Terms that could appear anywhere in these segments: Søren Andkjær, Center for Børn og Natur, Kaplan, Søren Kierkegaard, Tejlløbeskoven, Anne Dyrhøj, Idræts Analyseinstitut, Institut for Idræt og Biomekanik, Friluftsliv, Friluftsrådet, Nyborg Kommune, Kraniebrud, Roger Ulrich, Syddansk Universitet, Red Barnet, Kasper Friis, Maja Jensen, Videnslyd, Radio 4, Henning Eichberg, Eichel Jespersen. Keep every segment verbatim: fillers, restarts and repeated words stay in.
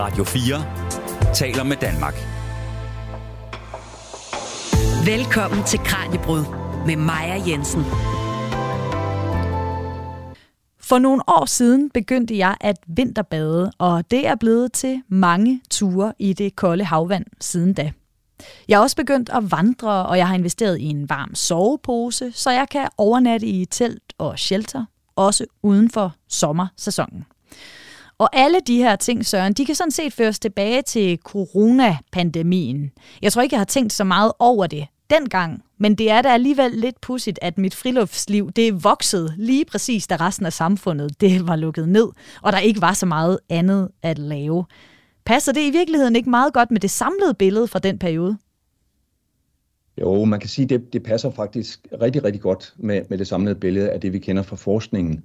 Radio fire taler med Danmark. Velkommen til Kraniebrud med Maja Jensen. For nogle år siden begyndte jeg at vinterbade, og det er blevet til mange ture i det kolde havvand siden da. Jeg er også begyndt at vandre, og jeg har investeret i en varm sovepose, så jeg kan overnatte i telt og shelter, også uden for sommersæsonen. Og alle de her ting, Søren, de kan sådan set føres tilbage til coronapandemien. Jeg tror ikke, jeg har tænkt så meget over det dengang, men det er da alligevel lidt pudsigt, at mit friluftsliv, det voksede lige præcis, da resten af samfundet, det var lukket ned, og der ikke var så meget andet at lave. Passer det i virkeligheden ikke meget godt med det samlede billede fra den periode? Jo, man kan sige, at det, det passer faktisk rigtig, rigtig godt med, med det samlede billede af det, vi kender fra forskningen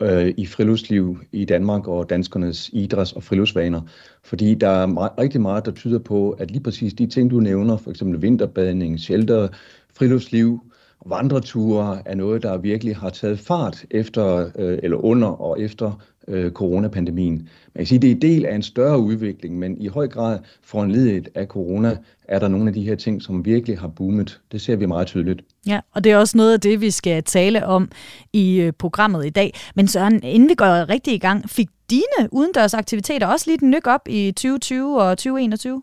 øh, i friluftsliv i Danmark og danskernes idræts- og friluftsvaner. Fordi der er meget, rigtig meget, der tyder på, at lige præcis de ting, du nævner, f.eks. vinterbadning, shelter, friluftsliv, vandreture, er noget, der virkelig har taget fart efter øh, eller under og efter øh, coronapandemien. Man kan sige, at det er en del af en større udvikling, men i høj grad foranledet af corona er der nogle af de her ting, som virkelig har boomet. Det ser vi meget tydeligt. Ja, og det er også noget af det, vi skal tale om i programmet i dag. Men Søren, inden vi går rigtig i gang, fik dine udendørsaktiviteter også lidt nyk op i tyve tyve og tyve enogtyve?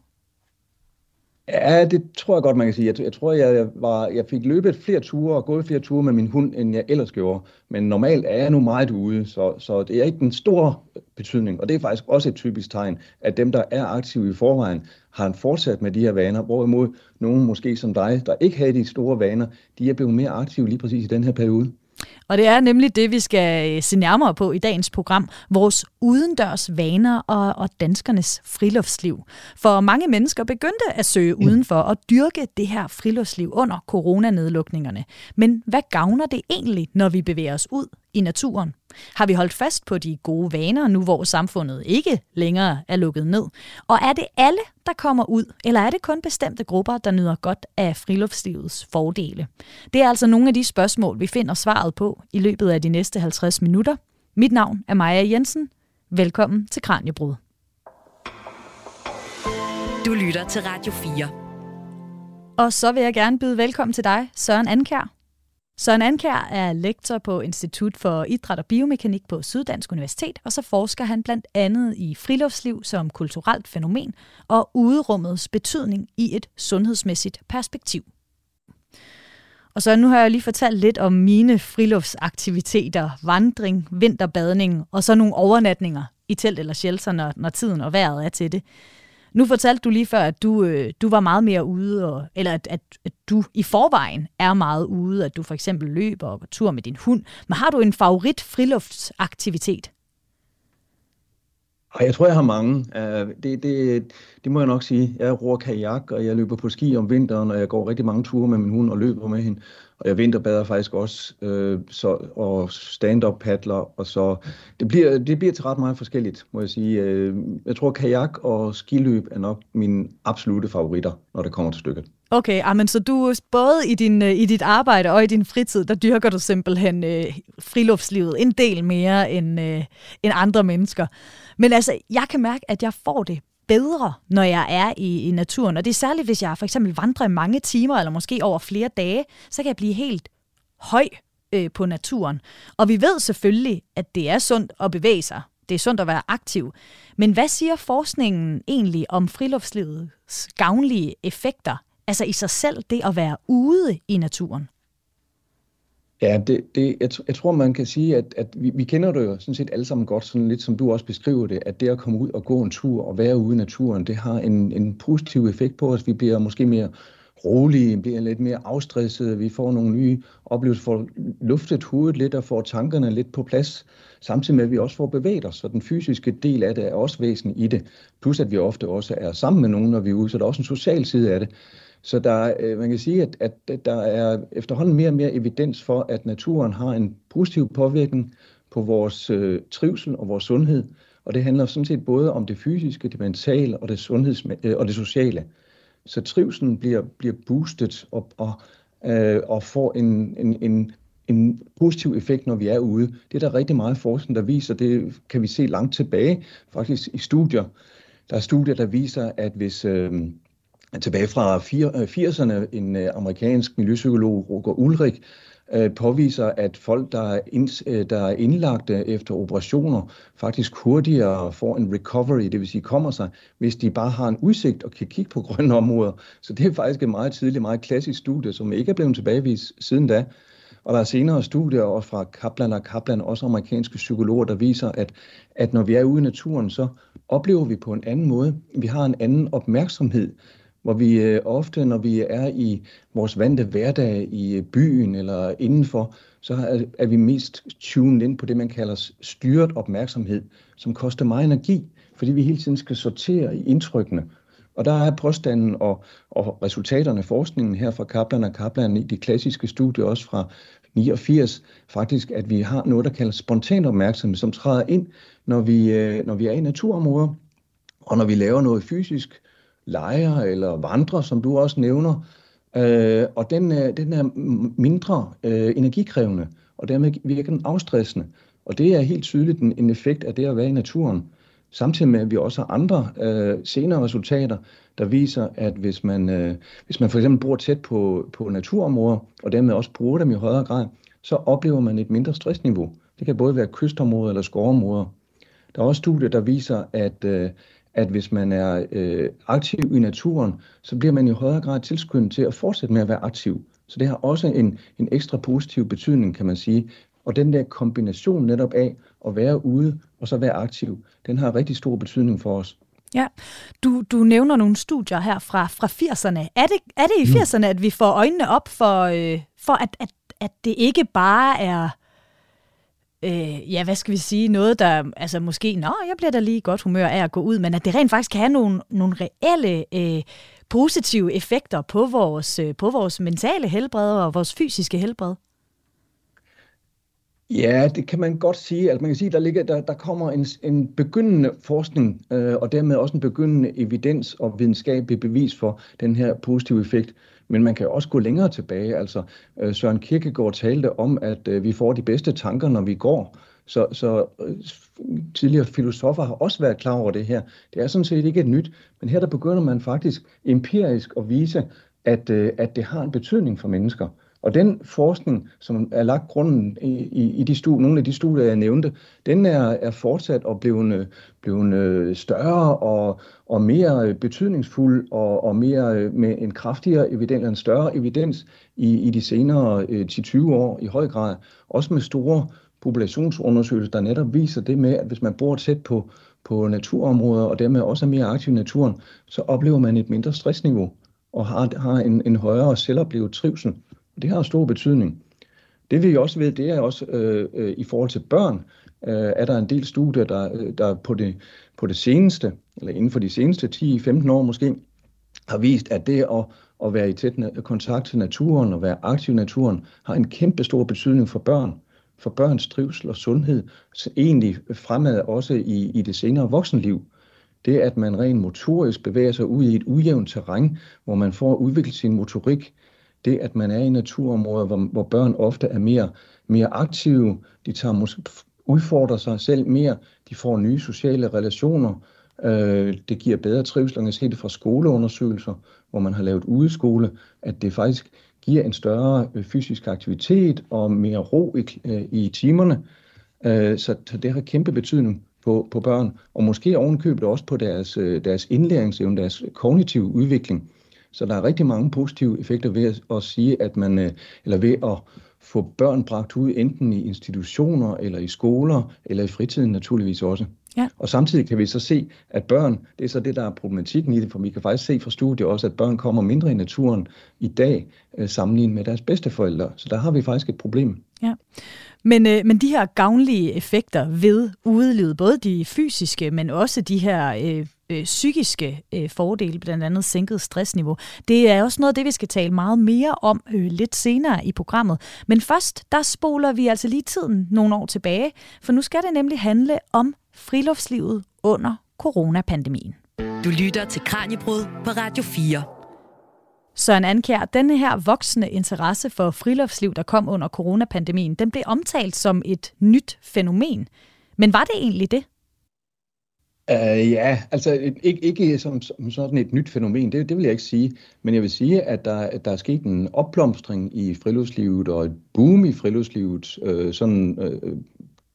Ja, det tror jeg godt, man kan sige. Jeg, jeg tror, jeg, var, jeg fik løbet flere ture og gået flere ture med min hund, end jeg ellers gjorde. Men normalt er jeg nu meget ude, så, så det er ikke den store betydning. Og det er faktisk også et typisk tegn, at dem, der er aktive i forvejen, har fortsat med de her vaner. Hvorimod nogen måske som dig, der ikke havde de store vaner, de er blevet mere aktive lige præcis i den her periode. Og det er nemlig det, vi skal se nærmere på i dagens program, vores udendørs vaner og, og danskernes friluftsliv. For mange mennesker begyndte at søge udenfor og dyrke det her friluftsliv under coronanedlukningerne. Men hvad gavner det egentlig, når vi bevæger os ud i naturen? Har vi holdt fast på de gode vaner, nu hvor samfundet ikke længere er lukket ned? Og er det alle, der kommer ud, eller er det kun bestemte grupper, der nyder godt af friluftslivets fordele? Det er altså nogle af de spørgsmål, vi finder svaret på i løbet af de næste halvtreds minutter. Mit navn er Maja Jensen. Velkommen til Kraniebrud. Du lytter til Radio fire. Og så vil jeg gerne byde velkommen til dig, Søren Andkjær. Søren Andkjær er lektor på Institut for Idræt og Biomekanik på Syddansk Universitet, og så forsker han blandt andet i friluftsliv som kulturelt fænomen og uderummets betydning i et sundhedsmæssigt perspektiv. Og så nu har jeg lige fortalt lidt om mine friluftsaktiviteter, vandring, vinterbadning og så nogle overnatninger i telt eller shelter, når, når tiden og vejret er til det. Nu fortalte du lige før, at du, øh, du var meget mere ude, og, eller at, at, at du i forvejen er meget ude, at du for eksempel løber og går tur med din hund. Men har du en favorit friluftsaktivitet? Jeg tror, jeg har mange. Det, det, det må jeg nok sige. Jeg roer kajak, og jeg løber på ski om vinteren, og jeg går rigtig mange ture med min hund og løber med hende. Og jeg vinterbader faktisk også, øh, så, og stand-up padler, og så det bliver, det bliver til ret meget forskelligt, må jeg sige. Jeg tror, kajak og skiløb er nok mine absolutte favoritter, når det kommer til stykket. Okay, amen, så du både i, din, i dit arbejde og i din fritid, der dyrker du simpelthen øh, friluftslivet en del mere end, øh, end andre mennesker. Men altså, jeg kan mærke, at jeg får det bedre, når jeg er i, i naturen. Og det er særligt, hvis jeg for eksempel vandrer i mange timer, eller måske over flere dage, så kan jeg blive helt høj øh, på naturen. Og vi ved selvfølgelig, at det er sundt at bevæge sig. Det er sundt at være aktiv. Men hvad siger forskningen egentlig om friluftslivets gavnlige effekter? Altså i sig selv, det at være ude i naturen? Ja, det, det, jeg, jeg tror, man kan sige, at, at vi, vi kender det jo sådan set alle sammen godt, sådan lidt som du også beskriver det, at det at komme ud og gå en tur og være ude i naturen, det har en, en positiv effekt på os. Vi bliver måske mere rolige, bliver lidt mere afstressede, vi får nogle nye oplevelser, får luftet hovedet lidt og får tankerne lidt på plads, samtidig med, at vi også får bevæget os, så den fysiske del af det er også væsentlig i det, plus at vi ofte også er sammen med nogen, når vi er ude, så der er også en social side af det. Så der, man kan sige, at, at der er efterhånden mere og mere evidens for, at naturen har en positiv påvirkning på vores øh, trivsel og vores sundhed, og det handler sådan set både om det fysiske, det mentale og det, sundheds, øh, og det sociale. Så trivselen bliver, bliver boostet og, og, øh, og får en, en, en, en positiv effekt, når vi er ude. Det er der rigtig meget forskning, der viser, det kan vi se langt tilbage, faktisk i studier, Der er studier, der viser, at hvis øh, tilbage fra firserne en amerikansk miljøpsykolog, Roger Ulrich, påviser, at folk, der er, ind, der er indlagte efter operationer, faktisk hurtigere får en recovery, det vil sige kommer sig, hvis de bare har en udsigt og kan kigge på grønne områder. Så det er faktisk et meget tidligt, meget klassisk studie, som ikke er blevet tilbagevist siden da. Og der er senere studier også fra Kaplan og Kaplan, også amerikanske psykologer, der viser, at, at når vi er ude i naturen, så oplever vi på en anden måde. Vi har en anden opmærksomhed, hvor vi øh, ofte, når vi er i vores vante hverdag i byen eller indenfor, så er, er vi mest tuned ind på det, man kalder styret opmærksomhed, som koster meget energi, fordi vi hele tiden skal sortere i indtrykkene. Og der er påstanden og, og resultaterne af forskningen her fra Kaplan og Kaplan i de klassiske studier, også fra niogfirs, faktisk, at vi har noget, der kaldes spontan opmærksomhed, som træder ind, når vi, øh, når vi er i naturområder, og når vi laver noget fysisk, leger eller vandrer, som du også nævner, øh, og den er, den er mindre øh, energikrævende, og dermed virker den afstressende. Og det er helt tydeligt en, en effekt af det at være i naturen. Samtidig med, at vi også har andre øh, senere resultater, der viser, at hvis man, øh, hvis man for eksempel bor tæt på, på naturområder, og dermed også bruger dem i højere grad, så oplever man et mindre stressniveau. Det kan både være kystområder eller skovområder. Der er også studier, der viser, at øh, at hvis man er øh, aktiv i naturen, så bliver man i højere grad tilskyndet til at fortsætte med at være aktiv. Så det har også en, en ekstra positiv betydning, kan man sige. Og den der kombination netop af at være ude og så være aktiv, den har rigtig stor betydning for os. Ja, du, du nævner nogle studier her fra, fra firserne. Er det, er det i mm. firserne, at vi får øjnene op for, øh, for at, at, at det ikke bare er... Øh, ja, hvad skal vi sige, noget der, altså måske, nå, jeg bliver da lige i godt humør af at gå ud, men at det rent faktisk kan have nogle, nogle reelle øh, positive effekter på vores, øh, på vores mentale helbred og vores fysiske helbred? Ja, det kan man godt sige. Altså man kan sige, der ligger, der, der kommer en, en begyndende forskning, øh, og dermed også en begyndende evidens og videnskabelig bevis for den her positive effekt. Men man kan også gå længere tilbage. Altså, Søren Kierkegaard talte om, at vi får de bedste tanker, når vi går. Så, så tidligere filosofer har også været klar over det her. Det er sådan set ikke et nyt, men her der begynder man faktisk empirisk at vise, at, at det har en betydning for mennesker. Og den forskning, som er lagt grunden i, i, i de studier, nogle af de studier, jeg nævnte, den er, er fortsat og blevet, blevet større og, og mere betydningsfuld og, og mere med en kraftigere evidens, en større evidens i, i de senere ti til tyve år i høj grad. Også med store populationsundersøgelser, der netop viser det med, at hvis man bor tæt på, på naturområder og dermed også er mere aktiv i naturen, så oplever man et mindre stressniveau og har, har en, en højere selvoplevet trivsel. Det har stor betydning. Det vi også ved, det er også øh, øh, i forhold til børn, øh, er der en del studier, der, der på, det, på det seneste, eller inden for de seneste ti til femten år måske, har vist, at det at, at være i tæt kontakt til naturen og være aktiv i naturen, har en kæmpe stor betydning for børn, for børns trivsel og sundhed, så egentlig fremad også i, i det senere voksenliv. Det, at man rent motorisk bevæger sig ud i et ujævnt terræn, hvor man får udviklet sin motorik, det, at man er i naturområder, hvor, hvor børn ofte er mere, mere aktive, de tager måske, udfordrer sig selv mere, de får nye sociale relationer, øh, det giver bedre trivsel, og man kan se det fra skoleundersøgelser, hvor man har lavet udeskole, at det faktisk giver en større fysisk aktivitet og mere ro i, øh, i timerne. Øh, så det har kæmpe betydning på, på børn, og måske ovenkøbet også på deres, deres indlæringsevne, deres kognitive udvikling. Så der er rigtig mange positive effekter ved at sige, at man, eller ved at få børn bragt ud, enten i institutioner, eller i skoler, eller i fritiden naturligvis også. Ja. Og samtidig kan vi så se, at børn, det er så det, der er problematikken i det, for vi kan faktisk se fra studier også, at børn kommer mindre i naturen i dag, sammenlignet med deres bedsteforældre. Så der har vi faktisk et problem. Ja. Men, øh, men de her gavnlige effekter ved udelivet, både de fysiske, men også de her øh, øh, psykiske øh, fordele, blandt andet sænket stressniveau, det er også noget af det, vi skal tale meget mere om øh, lidt senere i programmet. Men først, der spoler vi altså lige tiden nogle år tilbage, for nu skal det nemlig handle om friluftslivet under coronapandemien. Du lytter til Kraniebrud på Radio fire. Søren Andkjær, denne her voksende interesse for friluftsliv, der kom under coronapandemien, den blev omtalt som et nyt fænomen. Men var det egentlig det? Uh, ja, altså ikke, ikke som, som sådan et nyt fænomen, det, det vil jeg ikke sige, men jeg vil sige, at der, at der er sket en opblomstring i friluftslivet og et boom i friluftslivet, øh, sådan øh,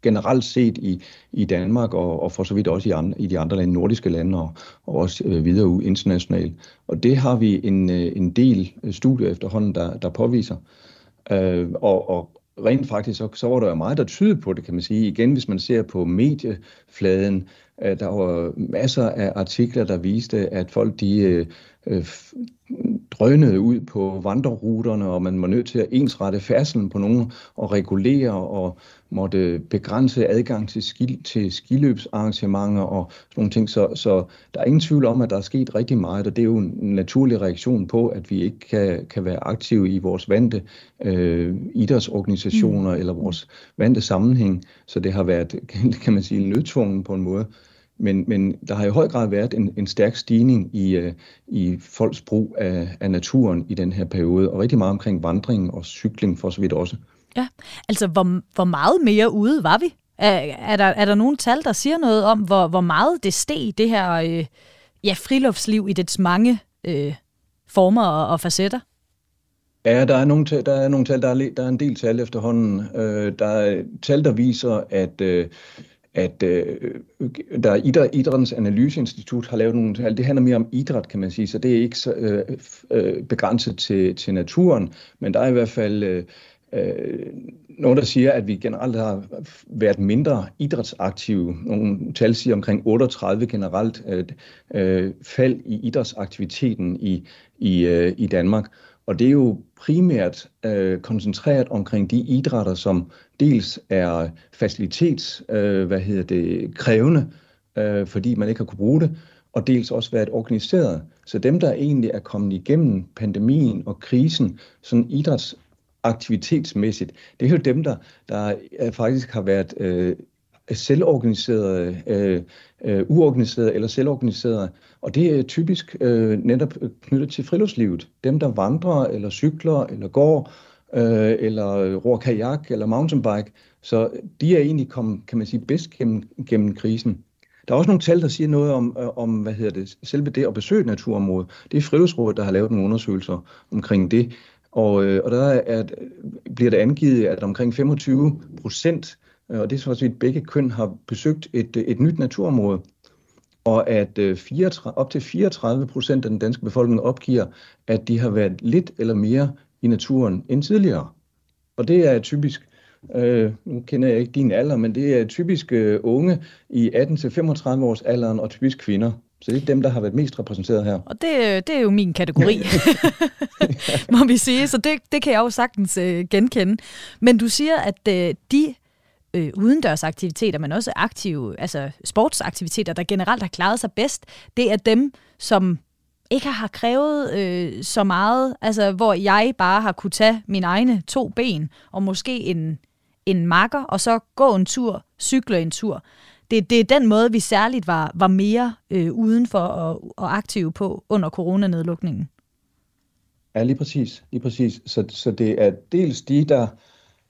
generelt set i, i Danmark og, og for så vidt også i, andre, i de andre lande, nordiske lande og, og også øh, videre ud internationalt. Og det har vi en, øh, en del studier efterhånden, der, der påviser. Øh, og, og rent faktisk, så, så var der jo meget, der tyder på det, kan man sige. Igen, hvis man ser på mediefladen, øh, der var masser af artikler, der viste, at folk de øh, øh, drønede ud på vandreruterne, og man var nødt til at ensrette færdslen på nogen og regulere og måtte begrænse adgang til, skil, til skiløbsarrangementer og sådan nogle ting. Så, så der er ingen tvivl om, at der er sket rigtig meget, og det er jo en naturlig reaktion på, at vi ikke kan, kan være aktive i vores vante øh, idrætsorganisationer mm. eller vores vante sammenhæng. Så det har været, kan man sige, nødtvungen på en måde. Men, men der har i høj grad været en, en stærk stigning i, øh, i folks brug af, af naturen i den her periode, og rigtig meget omkring vandring og cykling for så vidt også. Ja, altså hvor, hvor meget mere ude var vi? Er, er, der, er der nogle tal, der siger noget om, hvor, hvor meget det steg, det her øh, ja, friluftsliv i dets mange øh, former og, og facetter? Ja, der er nogle tal, der er, nogle tal, der er, der er en del tal efterhånden. Øh, der er tal, der viser, at... Øh, at øh, der Idræ, Idræts Analyseinstitut har lavet nogle tal. Det handler mere om idræt, kan man sige, så det er ikke så, øh, øh, begrænset til, til naturen, men der er i hvert fald øh, øh, noget, der siger, at vi generelt har været mindre idrætsaktive. Nogle tal siger omkring otteogtredive generelt øh, øh, fald i idrætsaktiviteten i, i, øh, i Danmark. Og det er jo primært øh, koncentreret omkring de idrætter, som dels er facilitets, øh, hvad hedder det, krævende, øh, fordi man ikke har kunnet bruge det, og dels også været organiseret. Så dem, der egentlig er kommet igennem pandemien og krisen, sådan idrætsaktivitetsmæssigt, det er jo dem, der, der faktisk har været øh, selvorganiserede, øh, øh, uorganiserede eller selvorganiserede. Og det er typisk øh, netop knyttet til friluftslivet. Dem, der vandrer eller cykler eller går øh, eller ror kajak eller mountainbike. Så de er egentlig kommet, kan man sige, bedst gennem, gennem krisen. Der er også nogle tal, der siger noget om, om hvad hedder det, selve det at besøge naturområdet. Det er Friluftsrådet, der har lavet nogle undersøgelser omkring det. Og, øh, og der er, at, bliver det angivet, at omkring femogtyve procent, og det er sådan, at begge køn har besøgt et, et nyt naturområde, og at fireogtredive, op til fireogtredive procent af den danske befolkning opgiver, at de har været lidt eller mere i naturen end tidligere. Og det er typisk, øh, nu kender jeg ikke din alder, men det er typisk øh, unge i atten til femogtredive års alderen og typisk kvinder. Så det er dem, der har været mest repræsenteret her. Og det, det er jo min kategori, må vi sige. Så det, det kan jeg jo sagtens øh, genkende. Men du siger, at øh, de... Øh, udendørsaktiviteter, men også aktive, altså sportsaktiviteter, der generelt har klaret sig bedst, det er dem, som ikke har krævet øh, så meget, altså hvor jeg bare har kunne tage mine egne to ben, og måske en, en makker, og så gå en tur, cykle en tur. Det, det er den måde, vi særligt var, var mere øh, udenfor og, og aktive på under coronanedlukningen. Ja, lige præcis. Lige præcis. Så, så det er dels de, der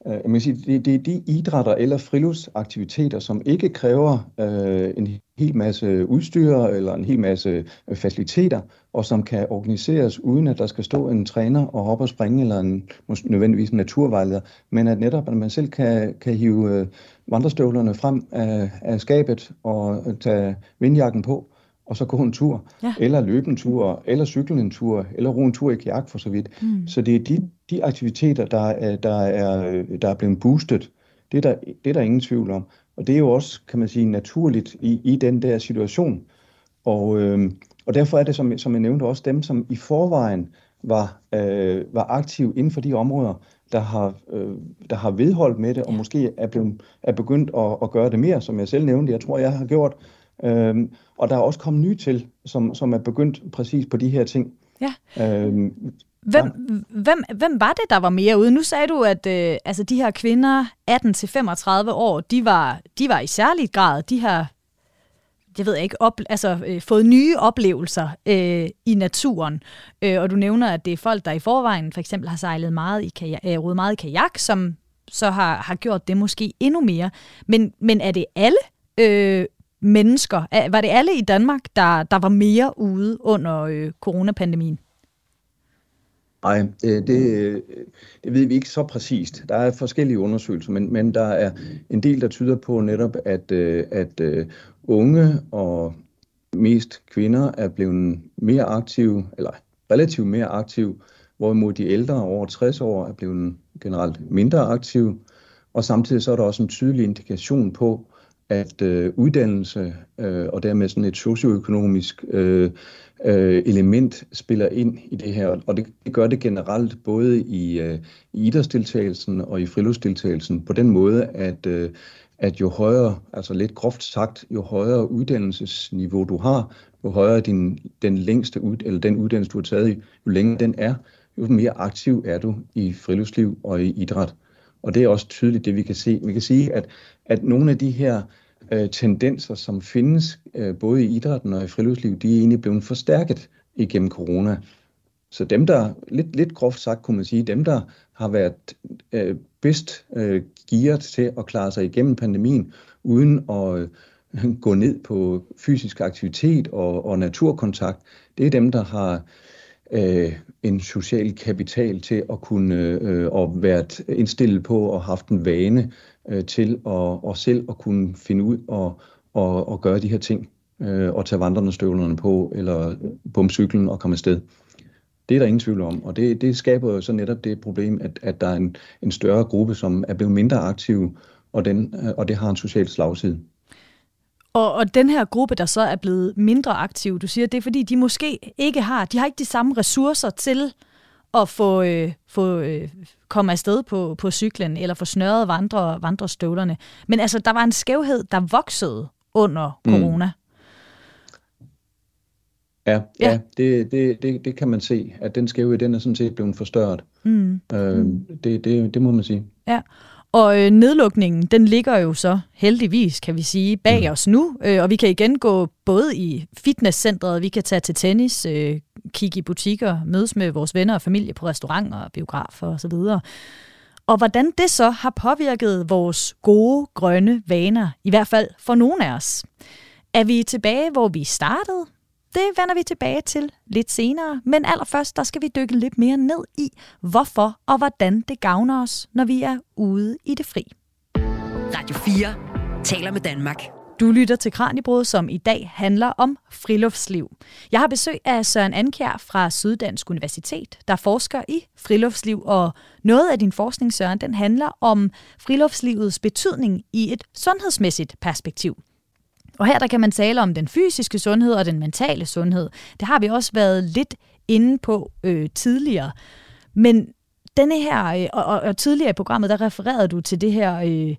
Jeg vil sige, det er de idrætter eller friluftsaktiviteter, som ikke kræver øh, en hel masse udstyr eller en hel masse faciliteter, og som kan organiseres uden at der skal stå en træner og hoppe og springe eller en, nødvendigvis en naturvejleder, men at netop at man selv kan, kan hive øh, vandrestøvlerne frem af, af skabet og tage vindjakken på og så gå en tur, ja. Eller løbe en tur, eller cykle en tur, eller ro en tur i kajak for så vidt. Mm. Så det er de, de aktiviteter, der er, der, er, der er blevet boostet. Det er, der, det er der ingen tvivl om. Og det er jo også, kan man sige, naturligt i, i den der situation. Og, øh, og derfor er det, som, som jeg nævnte, også dem, som i forvejen var, øh, var aktive inden for de områder, der har, øh, der har vedholdt med det, og måske er, blevet, er begyndt at, at gøre det mere, som jeg selv nævnte. Jeg tror, jeg har gjort. Øhm, og der er også kommet nye til, som, som er begyndt præcis på de her ting. Ja. Øhm, hvem, ja. Hvem, hvem var det, der var mere ude? Nu sagde du, at øh, altså de her kvinder atten til femogtredive år, de var, de var i særlig grad, de har jeg ved ikke, op, altså, øh, fået nye oplevelser øh, i naturen. Øh, og du nævner, at det er folk, der i forvejen for eksempel har sejlet meget i kajak, øh, rodet meget i kajak, som så har, har gjort det måske endnu mere. Men, men er det alle? Øh, mennesker? Var det alle i Danmark, der, der var mere ude under øh, coronapandemien? Nej, det, det ved vi ikke så præcist. Der er forskellige undersøgelser, men, men der er en del, der tyder på netop, at, at unge og mest kvinder er blevet mere aktive, eller relativt mere aktive, hvorimod de ældre over tres år er blevet generelt mindre aktive. Og samtidig så er der også en tydelig indikation på, at øh, uddannelse øh, og dermed sådan et socioøkonomisk øh, øh, element spiller ind i det her. Og det, det gør det generelt både i, øh, i idrætsdeltagelsen og i friluftsdeltagelsen på den måde, at, øh, at jo højere, altså lidt groft sagt, jo højere uddannelsesniveau du har, jo højere din, den længste ud, eller den uddannelse, du har taget i, jo længere den er, jo mere aktiv er du i friluftsliv og i idræt. Og det er også tydeligt, det vi kan se. Vi kan sige, at, at nogle af de her øh, tendenser, som findes øh, både i idrætten og i friluftslivet, de er egentlig blevet forstærket igennem corona. Så dem, der, lidt, lidt groft sagt kunne man sige, dem, der har været øh, bedst øh, gearet til at klare sig igennem pandemien, uden at øh, gå ned på fysisk aktivitet og, og naturkontakt, det er dem, der har en social kapital til at kunne øh, og været indstillet på og haft en vane øh, til at, at selv at kunne finde ud og, og, og gøre de her ting øh, og tage vandrestøvlerne på eller bum cyklen og komme afsted. Det er der ingen tvivl om, og det, det skaber jo så netop det problem, at, at der er en, en større gruppe, som er blevet mindre aktive, og, den, og det har en social slagside. Og, og den her gruppe, der så er blevet mindre aktiv, du siger, det er fordi, de måske ikke har, de har ikke de samme ressourcer til at få, øh, få øh, komme afsted på, på cyklen, eller få snørret vandre, vandrestøvlerne. Men altså, der var en skævhed, der voksede under corona. Mm. Ja, ja. ja det, det, det, det kan man se, at den skævhed, den er sådan set blevet forstørret. Mm. Øh, det, det, det må man sige. Ja. Og nedlukningen, den ligger jo så heldigvis, kan vi sige, bag os nu. Og vi kan igen gå både i fitnesscentret, vi kan tage til tennis, kigge i butikker, mødes med vores venner og familie på restauranter, biografer osv. Og hvordan det så har påvirket vores gode, grønne vaner, i hvert fald for nogle af os. Er vi tilbage, hvor vi startede? Det vender vi tilbage til lidt senere, men allerførst, der skal vi dykke lidt mere ned i, hvorfor og hvordan det gavner os, når vi er ude i det fri. Radio fire taler med Danmark. Du lytter til Kraniebrud, som i dag handler om friluftsliv. Jeg har besøg af Søren Andkjær fra Syddansk Universitet, der forsker i friluftsliv, og noget af din forskning, Søren, den handler om friluftslivets betydning i et sundhedsmæssigt perspektiv. Og her der kan man tale om den fysiske sundhed og den mentale sundhed. Det har vi også været lidt inde på øh, tidligere. Men denne her, øh, og, og tidligere i programmet, der refererede du til det her, øh,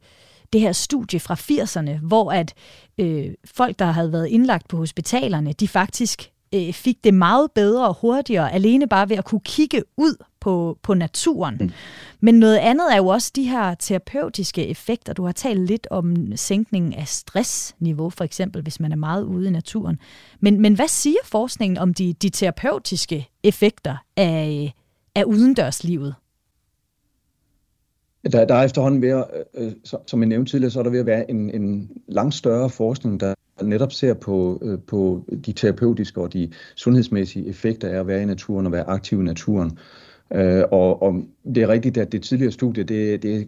det her studie fra firserne, hvor at øh, folk, der havde været indlagt på hospitalerne, de faktisk øh, fik det meget bedre og hurtigere, alene bare ved at kunne kigge ud på, på naturen. Mm. Men noget andet er jo også de her terapeutiske effekter. Du har talt lidt om sænkningen af stressniveau, for eksempel, hvis man er meget ude i naturen. Men, men hvad siger forskningen om de, de terapeutiske effekter af, af udendørslivet? Der, der er efterhånden ved at, øh, som jeg nævnte tidligere, så er der ved at være en, en langt større forskning, der netop ser på, øh, på de terapeutiske og de sundhedsmæssige effekter af at være i naturen og være aktiv i naturen. Uh, og, og det er rigtigt, at det tidligere studie, det, det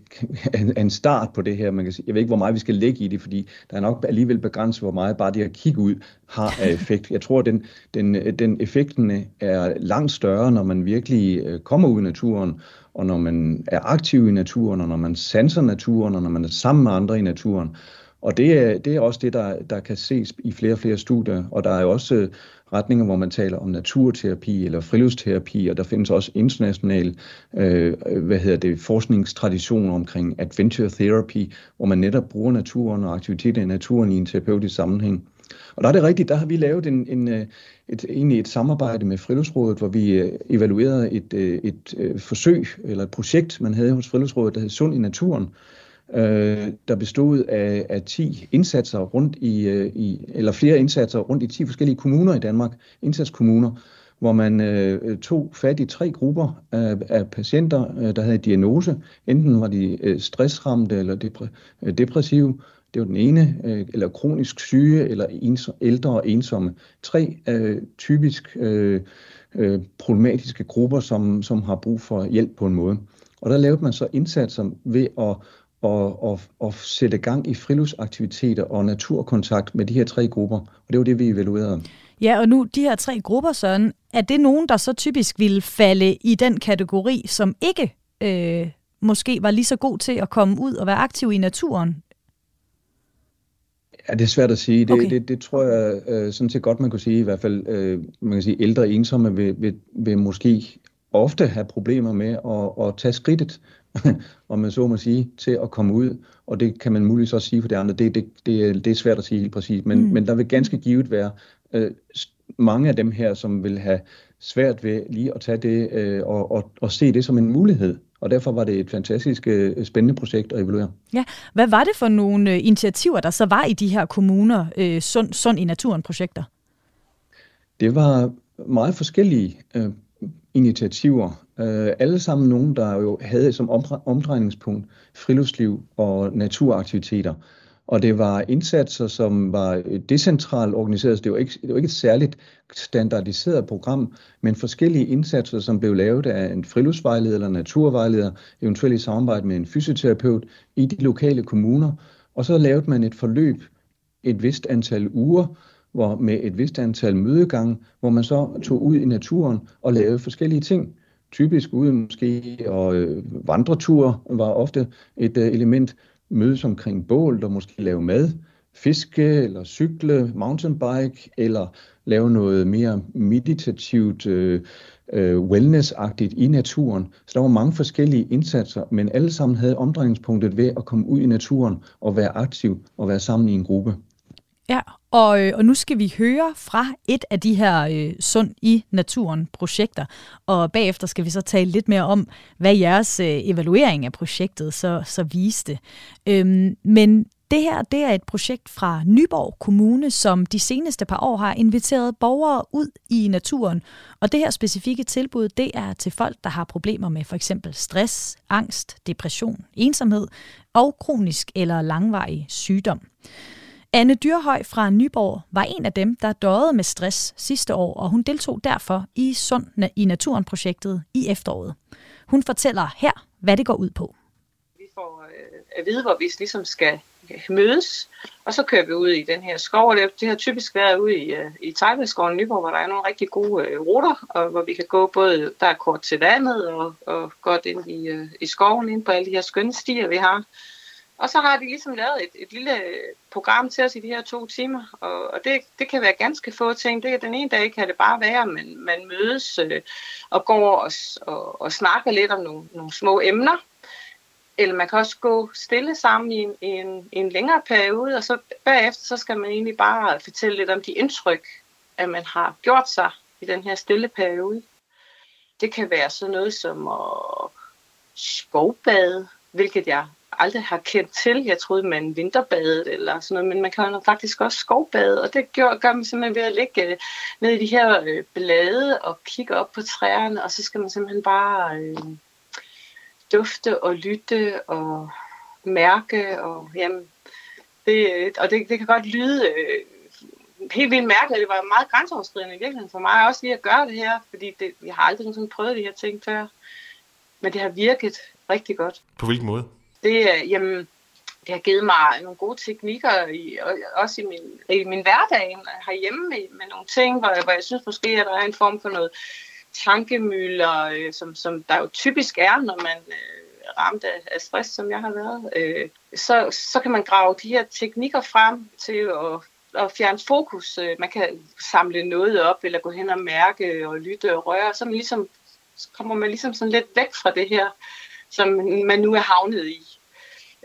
er en start på det her. Man kan sige, jeg ved ikke, hvor meget vi skal lægge i det, fordi der er nok alligevel begrænset, hvor meget bare det at kigge ud har af effekt. Jeg tror, at den, den, den effekten er langt større, når man virkelig kommer ud i naturen, og når man er aktiv i naturen, og når man sanser naturen, og når man er sammen med andre i naturen. Og det er, det er også det, der, der kan ses i flere og flere studier, og der er jo også retninger, hvor man taler om naturterapi eller friluftsterapi, og der findes også international øh, hvad hedder det, forskningstraditioner omkring adventure therapy, hvor man netop bruger naturen og aktiviteter i naturen i en terapeutisk sammenhæng. Og der er det rigtigt, der har vi lavet en, en, et, egentlig et samarbejde med Friluftsrådet, hvor vi evaluerede et, et, et forsøg eller et projekt, man havde hos Friluftsrådet, der hed Sund i Naturen, Øh, der bestod af, af ti indsatser rundt i, øh, i, eller flere indsatser rundt i ti forskellige kommuner i Danmark, indsatskommuner, hvor man øh, tog fat i tre grupper af, af patienter, øh, der havde diagnose. Enten var de øh, stressramte eller depre, øh, depressive, Det er jo den ene, øh, eller kronisk syge, eller ens, ældre og ensomme. Tre øh, typisk øh, øh, problematiske grupper, som, som har brug for hjælp på en måde. Og der lavede man så indsatser ved at Og, og, og sætte gang i friluftsaktiviteter og naturkontakt med de her tre grupper. Og det var det, vi evaluerede. Ja, og nu de her tre grupper, Søren, er det nogen, der så typisk ville falde i den kategori, som ikke øh, måske var lige så god til at komme ud og være aktiv i naturen? Ja, det er svært at sige. Det, okay. det, det, det tror jeg øh, sådan set godt, man kunne sige. I hvert fald, øh, man kan sige, ældre ensomme vil, vil, vil måske ofte have problemer med at, at tage skridtet, om man så må sige, til at komme ud, og det kan man muligvis også sige for det andet, det, det, det, det er svært at sige helt præcist, men, mm. men der vil ganske givet være øh, mange af dem her, som vil have svært ved lige at tage det øh, og, og, og se det som en mulighed, og derfor var det et fantastisk øh, spændende projekt at evaluere. Ja, hvad var det for nogle initiativer, der så var i de her kommuner, øh, sund, sund i naturen-projekter? Det var meget forskellige øh, initiativer, Uh, alle sammen nogen, der jo havde som omdrejningspunkt friluftsliv og naturaktiviteter. Og det var indsatser, som var decentralt organiseret, så det var ikke, det var ikke et særligt standardiseret program, men forskellige indsatser, som blev lavet af en friluftsvejleder eller naturvejleder, eventuelt i samarbejde med en fysioterapeut i de lokale kommuner. Og så lavede man et forløb et vist antal uger, hvor, med et vist antal mødegange, hvor man så tog ud i naturen og lavede forskellige ting. Typisk ude måske, og øh, vandretur var ofte et øh, element. Mødes omkring bål, der måske lave mad, fiske eller cykle, mountainbike, eller lave noget mere meditativt, øh, øh, wellness-agtigt i naturen. Så der var mange forskellige indsatser, men alle sammen havde omdrejningspunktet ved at komme ud i naturen og være aktiv og være sammen i en gruppe. Ja, og, og nu skal vi høre fra et af de her øh, Sund i Naturen-projekter, og bagefter skal vi så tale lidt mere om, hvad jeres øh, evaluering af projektet så, så viste. Øhm, men det her, det er et projekt fra Nyborg Kommune, som de seneste par år har inviteret borgere ud i naturen. Og det her specifikke tilbud, det er til folk, der har problemer med for eksempel stress, angst, depression, ensomhed og kronisk eller langvarig sygdom. Anne Dyrhøj fra Nyborg var en af dem, der døjede med stress sidste år, og hun deltog derfor i Sund i Naturen-projektet i efteråret. Hun fortæller her, hvad det går ud på. Vi får at vide, hvor vi ligesom skal mødes, og så kører vi ud i den her skov. Det har typisk været ude i, i Tejlløbeskoven i Nyborg, hvor der er nogle rigtig gode ruter, og hvor vi kan gå både der er kort til vandet og, og godt ind i, i skoven, ind på alle de her skønne stier, vi har. Og så har de ligesom lavet et, et lille program til os i de her to timer, og, og det, det kan være ganske få ting. Det, den ene dag kan det bare være, men man mødes øh, og går og, og, og snakker lidt om nogle, nogle små emner. Eller man kan også gå stille sammen i en, i en, i en længere periode, og så bagefter så skal man egentlig bare fortælle lidt om de indtryk, at man har gjort sig i den her stille periode. Det kan være sådan noget som at skovbade, hvilket jeg aldrig har kendt til. Jeg troede, man vinterbadede eller sådan noget, men man kan jo faktisk også skovbade, og det gør, gør man simpelthen ved at ligge ned i de her øh, blade og kigge op på træerne, og så skal man simpelthen bare øh, dufte og lytte og mærke, og jamen, det, og det, det kan godt lyde øh, helt vildt mærkeligt. Det var meget grænseoverskridende i virkeligheden for mig også lige at gøre det her, fordi det, jeg har aldrig sådan prøvet de her ting før, men det har virket rigtig godt. På hvilken måde? Det, jamen, det har givet mig nogle gode teknikker, i, også i min, i min hverdag herhjemme, med nogle ting, hvor jeg, hvor jeg synes måske, at der er en form for noget tankemylder, som, som der jo typisk er, når man er ramt af stress, som jeg har været. Så, så kan man grave de her teknikker frem til at, at fjerne fokus. Man kan samle noget op, eller gå hen og mærke, og lytte og røre, så, man ligesom, så kommer man ligesom sådan lidt væk fra det her, som man nu er havnet i.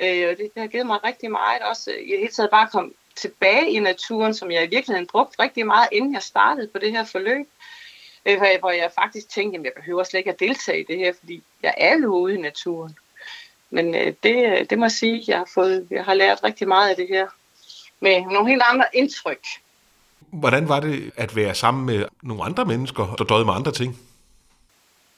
Øh, og det, det har givet mig rigtig meget. Også i det hele taget bare kom tilbage i naturen, som jeg i virkeligheden brugte rigtig meget, inden jeg startede på det her forløb. Øh, hvor jeg faktisk tænkte, at jeg behøver slet ikke at deltage i det her, fordi jeg er jo ude i naturen. Men øh, det, det må jeg sige, at jeg har, fået, jeg har lært rigtig meget af det her. Med nogle helt andre indtryk. Hvordan var det at være sammen med nogle andre mennesker, der døjede med andre ting?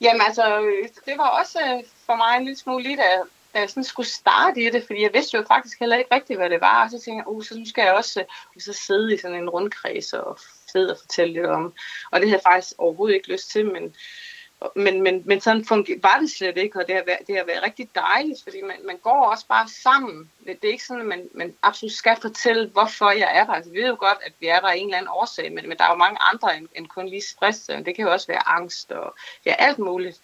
Jamen altså, det var også for mig en lille smule lidt af jeg sådan skulle starte i det, fordi jeg vidste jo faktisk heller ikke rigtigt, hvad det var. Og så tænkte jeg, uh, så nu skal jeg også uh, så sidde i sådan en rundkreds og sidde og fortælle lidt om. Og det havde jeg faktisk overhovedet ikke lyst til, men, men, men, men sådan funger- var det slet ikke. Og det har, været, det har været rigtig dejligt, fordi man, man går også bare sammen. Det er ikke sådan, at man, man absolut skal fortælle, hvorfor jeg er der. Altså, vi ved jo godt, at vi er der af en eller anden årsag, men, men der er jo mange andre end, end kun lige stress. Det kan jo også være angst og ja, alt muligt.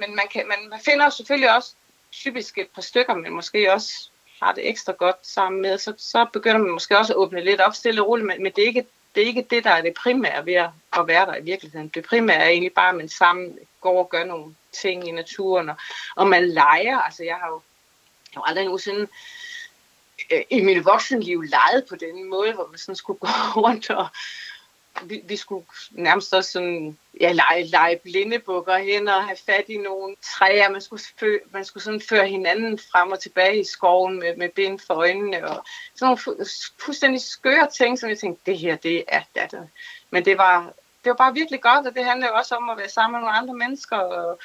Men man, kan, man, man finder selvfølgelig også typisk et par stykker, men måske også har det ekstra godt sammen med, så, så begynder man måske også at åbne lidt op, stille og roligt, men, men det, er ikke, det er ikke det, der er det primære ved at, at være der i virkeligheden. Det primære er egentlig bare, at man sammen går og gør nogle ting i naturen, og, og man leger. Altså jeg har jo, jeg har aldrig nogensinde øh, i mit voksenliv leget på den måde, hvor man sådan skulle gå rundt og Vi, vi skulle nærmest også sådan, ja, lege, lege blindebukker hen og have fat i nogle træer. Man skulle, fø, man skulle sådan føre hinanden frem og tilbage i skoven med, med bind for øjnene. Og sådan nogle fu, fuldstændig skøre ting, som jeg tænkte, det her, det er det. Men det var, det var bare virkelig godt, og det handler jo også om at være sammen med nogle andre mennesker. Og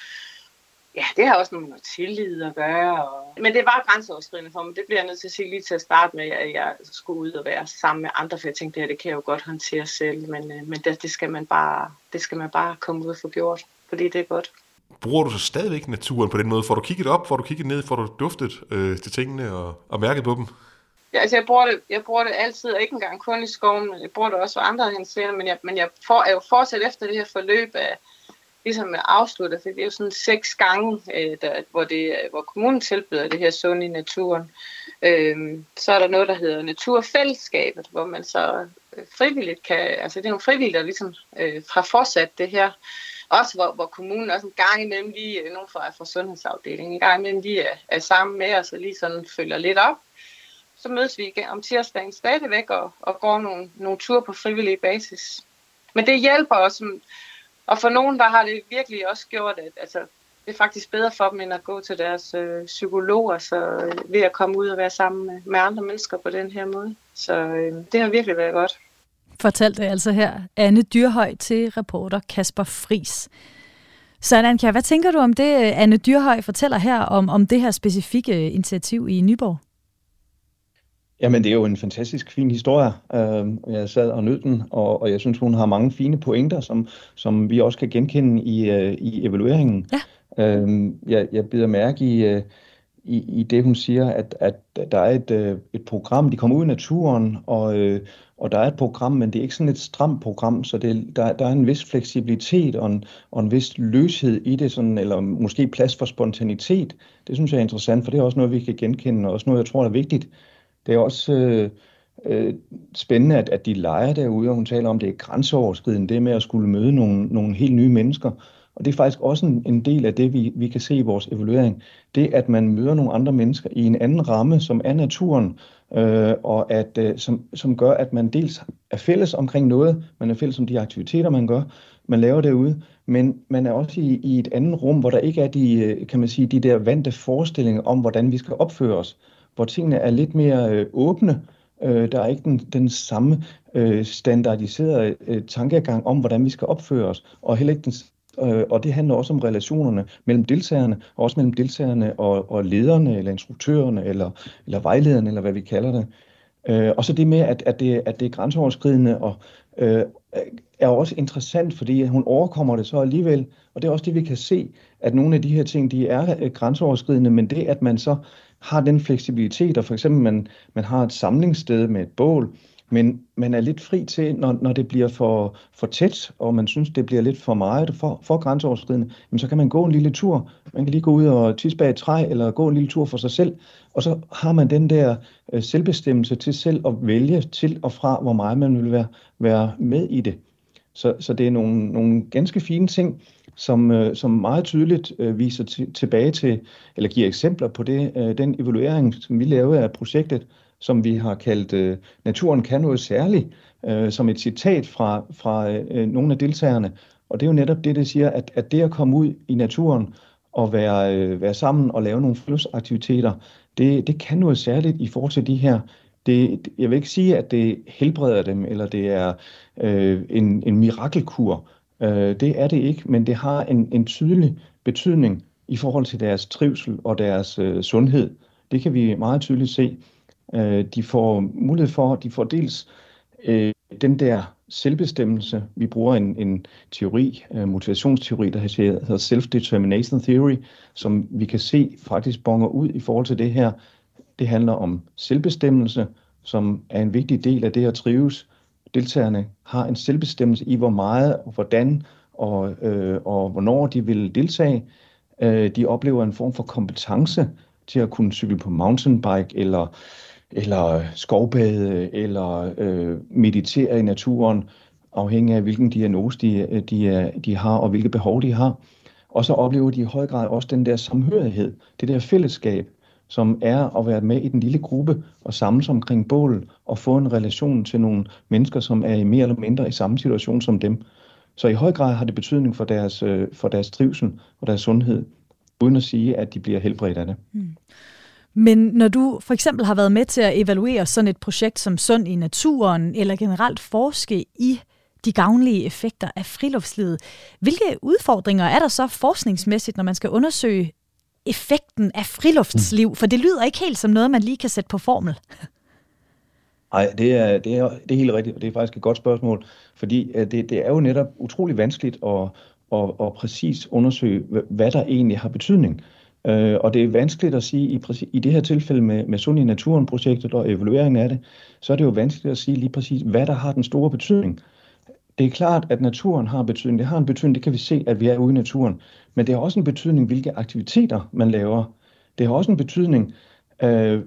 ja, det har også noget tillid at gøre. Og men det var grænseoverskridende for mig. Det bliver jeg nødt til at sige lige til at starte med, at jeg skulle ud og være sammen med andre, for jeg tænkte, det her, det kan jeg jo godt håndtere selv. Men, men det, det, skal man bare, det skal man bare komme ud og få gjort, fordi det er godt. Bruger du så stadigvæk naturen på den måde? Får du kigget op, får du kigget ned, får du duftet øh, til tingene og, og mærket på dem? Ja, altså jeg bruger det, jeg bruger det altid, og ikke engang kun i skoven. Jeg bruger det også for andre henseender, men jeg, men jeg for, er jo fortsat efter det her forløb af ligesom er afsluttet, for det er jo sådan seks gange, øh, der, hvor, det, hvor kommunen tilbyder det her sund i naturen. Øh, så er der noget, der hedder naturfællesskabet, hvor man så frivilligt kan, altså det er nogle frivillige, der ligesom øh, har fortsat det her. Også hvor, hvor kommunen også en gang imellem lige, nogen fra, fra sundhedsafdelingen, en gang imellem lige er, er sammen med os og lige sådan følger lidt op. Så mødes vi igen om tirsdagen stadigvæk og, og går nogle, nogle ture på frivillig basis. Men det hjælper også. Og for nogen, der har det virkelig også gjort, at altså, det er faktisk bedre for dem, end at gå til deres øh, psykologer, så øh, ved at komme ud og være sammen med, med andre mennesker på den her måde. Så øh, det har virkelig været godt. Fortalte altså her Anne Dyrhøj til reporter Kasper Friis. Søren Andkjær, hvad tænker du om det, Anne Dyrhøj fortæller her om, om det her specifikke initiativ i Nyborg? Jamen, det er jo en fantastisk fin historie. Jeg sad og nød den, og jeg synes, hun har mange fine pointer, som, som vi også kan genkende i, i evalueringen. Ja. Jeg, jeg bider mærke i, i, i det, hun siger, at, at der er et, et program, de kommer ud i naturen, og, og der er et program, men det er ikke sådan et stramt program, så det, der, der er en vis fleksibilitet og en, og en vis løshed i det, sådan, eller måske plads for spontanitet. Det synes jeg er interessant, for det er også noget, vi kan genkende, og også noget, jeg tror er vigtigt. Det er også øh, øh, spændende, at, at de leger derude, og hun taler om, det er grænseoverskridende, det med at skulle møde nogle, nogle helt nye mennesker. Og det er faktisk også en, en del af det, vi, vi kan se i vores evaluering. Det, at man møder nogle andre mennesker i en anden ramme, som er naturen, øh, og at, øh, som, som gør, at man dels er fælles omkring noget, man er fælles om de aktiviteter, man gør, man laver derude, men man er også i, i et andet rum, hvor der ikke er de, kan man sige, de der vante forestillinger om, hvordan vi skal opføre os, hvor tingene er lidt mere øh, åbne. Øh, der er ikke den, den samme øh, standardiserede øh, tankegang om, hvordan vi skal opføre os. Og, heller ikke den, øh, og det handler også om relationerne mellem deltagerne, og også mellem deltagerne og, og lederne, eller instruktørerne, eller, eller vejlederne, eller hvad vi kalder det. Øh, og så det med, at, at, det, at det er grænseoverskridende, og, øh, er også interessant, fordi hun overkommer det så alligevel. Og det er også det, vi kan se, at nogle af de her ting, de er øh, grænseoverskridende, men det, at man så har den fleksibilitet, og for eksempel man, man har et samlingssted med et bål, men man er lidt fri til, når, når det bliver for, for tæt, og man synes, det bliver lidt for meget, for, for grænseoverskridende, men så kan man gå en lille tur. Man kan lige gå ud og tisse bag et træ, eller gå en lille tur for sig selv, og så har man den der øh, selvbestemmelse til selv at vælge til og fra, hvor meget man vil være, være med i det. Så, så det er nogle, nogle ganske fine ting, som, øh, som meget tydeligt øh, viser t- tilbage til, eller giver eksempler på det, øh, den evaluering, som vi lavede af projektet, som vi har kaldt øh, Naturen kan noget særligt, øh, som et citat fra, fra øh, nogle af deltagerne. Og det er jo netop det, det siger, at, at det at komme ud i naturen og være, øh, være sammen og lave nogle friluftsaktiviteter, det, det kan noget særligt i forhold til de her. Det, jeg vil ikke sige, at det helbreder dem, eller det er øh, en, en mirakelkur. Øh, det er det ikke, men det har en, en tydelig betydning i forhold til deres trivsel og deres øh, sundhed. Det kan vi meget tydeligt se. Øh, de får mulighed for, de får dels øh, den der selvbestemmelse. Vi bruger en, en teori, øh, motivationsteori, der hedder self-determination theory, som vi kan se faktisk bonger ud i forhold til det her. Det handler om selvbestemmelse, som er en vigtig del af det at trives. Deltagerne har en selvbestemmelse i, hvor meget og hvordan og, øh, og hvornår de vil deltage. Øh, de oplever en form for kompetence til at kunne cykle på mountainbike, eller, eller skovbade, eller øh, meditere i naturen, afhængig af hvilken diagnose de, de, de har, og hvilke behov de har. Og så oplever de i høj grad også den der samhørighed, det der fællesskab, som er at være med i den lille gruppe og samles omkring bålet og få en relation til nogle mennesker, som er mere eller mindre i samme situation som dem. Så i høj grad har det betydning for deres, for deres trivsel og deres sundhed, uden at sige, at de bliver helbredt af det. Mm. Men når du for eksempel har været med til at evaluere sådan et projekt som Sund i Naturen, eller generelt forske i de gavnlige effekter af friluftslivet, hvilke udfordringer er der så forskningsmæssigt, når man skal undersøge effekten af friluftsliv? For det lyder ikke helt som noget, man lige kan sætte på formel. Nej, det er, det, er, det er helt rigtigt, og det er faktisk et godt spørgsmål, fordi det, det er jo netop utrolig vanskeligt at, at, at præcis undersøge, hvad der egentlig har betydning. Og det er vanskeligt at sige, i, præcis, i det her tilfælde med, med Sund i Naturen-projektet og evalueringen af det, så er det jo vanskeligt at sige lige præcis, hvad der har den store betydning. Det er klart, at naturen har betydning. Det har en betydning, det kan vi se, at vi er ude i naturen. Men det har også en betydning, hvilke aktiviteter man laver. Det har også en betydning, øh,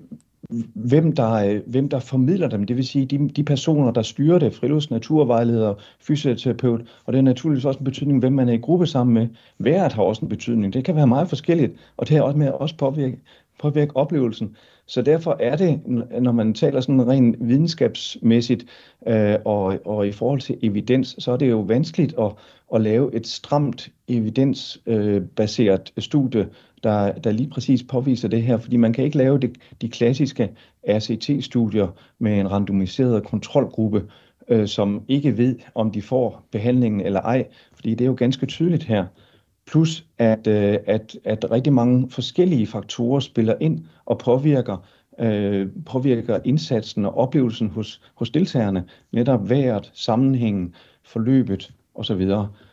hvem, der, hvem der formidler dem. Det vil sige, de, de personer, der styrer det, frilufts, naturvejleder, fysioterapeut. Og det har naturligvis også en betydning, hvem man er i gruppe sammen med. Vejret har også en betydning. Det kan være meget forskelligt, og det har også med at også påvirke, påvirke oplevelsen. Så derfor er det, når man taler sådan rent videnskabsmæssigt øh, og, og i forhold til evidens, så er det jo vanskeligt at, at lave et stramt evidensbaseret øh, studie, der, der lige præcis påviser det her, fordi man kan ikke lave det, de klassiske R C T-studier med en randomiseret kontrolgruppe, øh, som ikke ved, om de får behandlingen eller ej, fordi det er jo ganske tydeligt her. Plus at, at, at rigtig mange forskellige faktorer spiller ind og påvirker, øh, påvirker indsatsen og oplevelsen hos, hos deltagerne, netop vejret, sammenhængen, forløbet osv.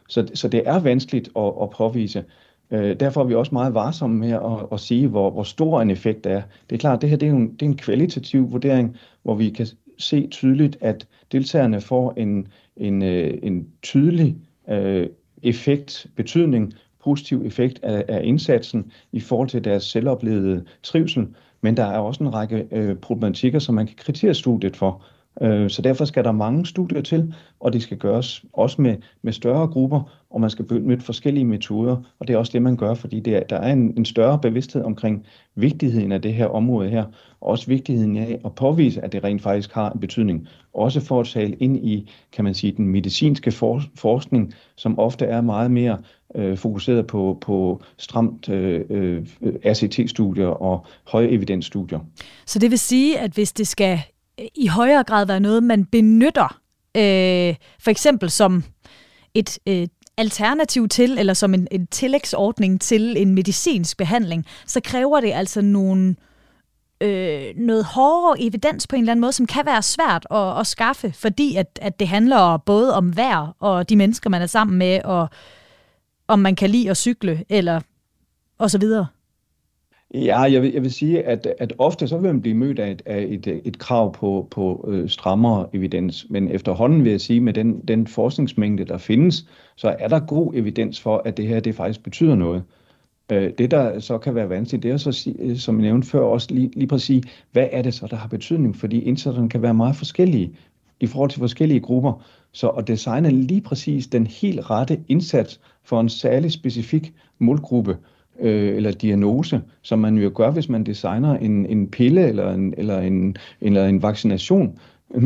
Så, så det er vanskeligt at, at påvise. Øh, derfor er vi også meget varsomme med at, at sige, hvor, hvor stor en effekt er. Det er klart, det her det er en, det er en kvalitativ vurdering, hvor vi kan se tydeligt, at deltagerne får en, en, en tydelig øh, effekt, betydning, positiv effekt af, af indsatsen i forhold til deres selvoplevede trivsel, men der er også en række øh, problematikker, som man kan kritisere studiet for. Øh, så derfor skal der mange studier til, og det skal gøres også med, med større grupper, og man skal benytte forskellige metoder, og det er også det, man gør, fordi det er, der er en, en større bevidsthed omkring vigtigheden af det her område her, og også vigtigheden af at påvise, at det rent faktisk har en betydning. Også for at tale ind i, kan man sige, den medicinske for, forskning, som ofte er meget mere øh, fokuseret på, på stramt øh, R C T-studier og højevidensstudier. Så det vil sige, at hvis det skal i højere grad være noget, man benytter, øh, for eksempel som et øh, alternativ til, eller som en, en tillægsordning til en medicinsk behandling, så kræver det altså nogle, øh, noget hårdere evidens på en eller anden måde, som kan være svært at, at skaffe, fordi at, at det handler både om vejr og de mennesker, man er sammen med, og om man kan lide at cykle, eller og så videre. Ja, jeg vil, jeg vil sige, at, at ofte så vil man blive mødt af et, af et, et krav på, på øh, strammere evidens, men efterhånden vil jeg sige, med den, den forskningsmængde, der findes, så er der god evidens for, at det her det faktisk betyder noget. Øh, det, der så kan være vanskeligt, det er så, som jeg nævnte før, også lige, lige præcis, hvad er det så, der har betydning, fordi indsatserne kan være meget forskellige i forhold til forskellige grupper, så at designe lige præcis den helt rette indsats for en særlig specifik målgruppe, eller diagnose, som man jo gør, hvis man designer en, en pille eller en, eller en, eller en vaccination,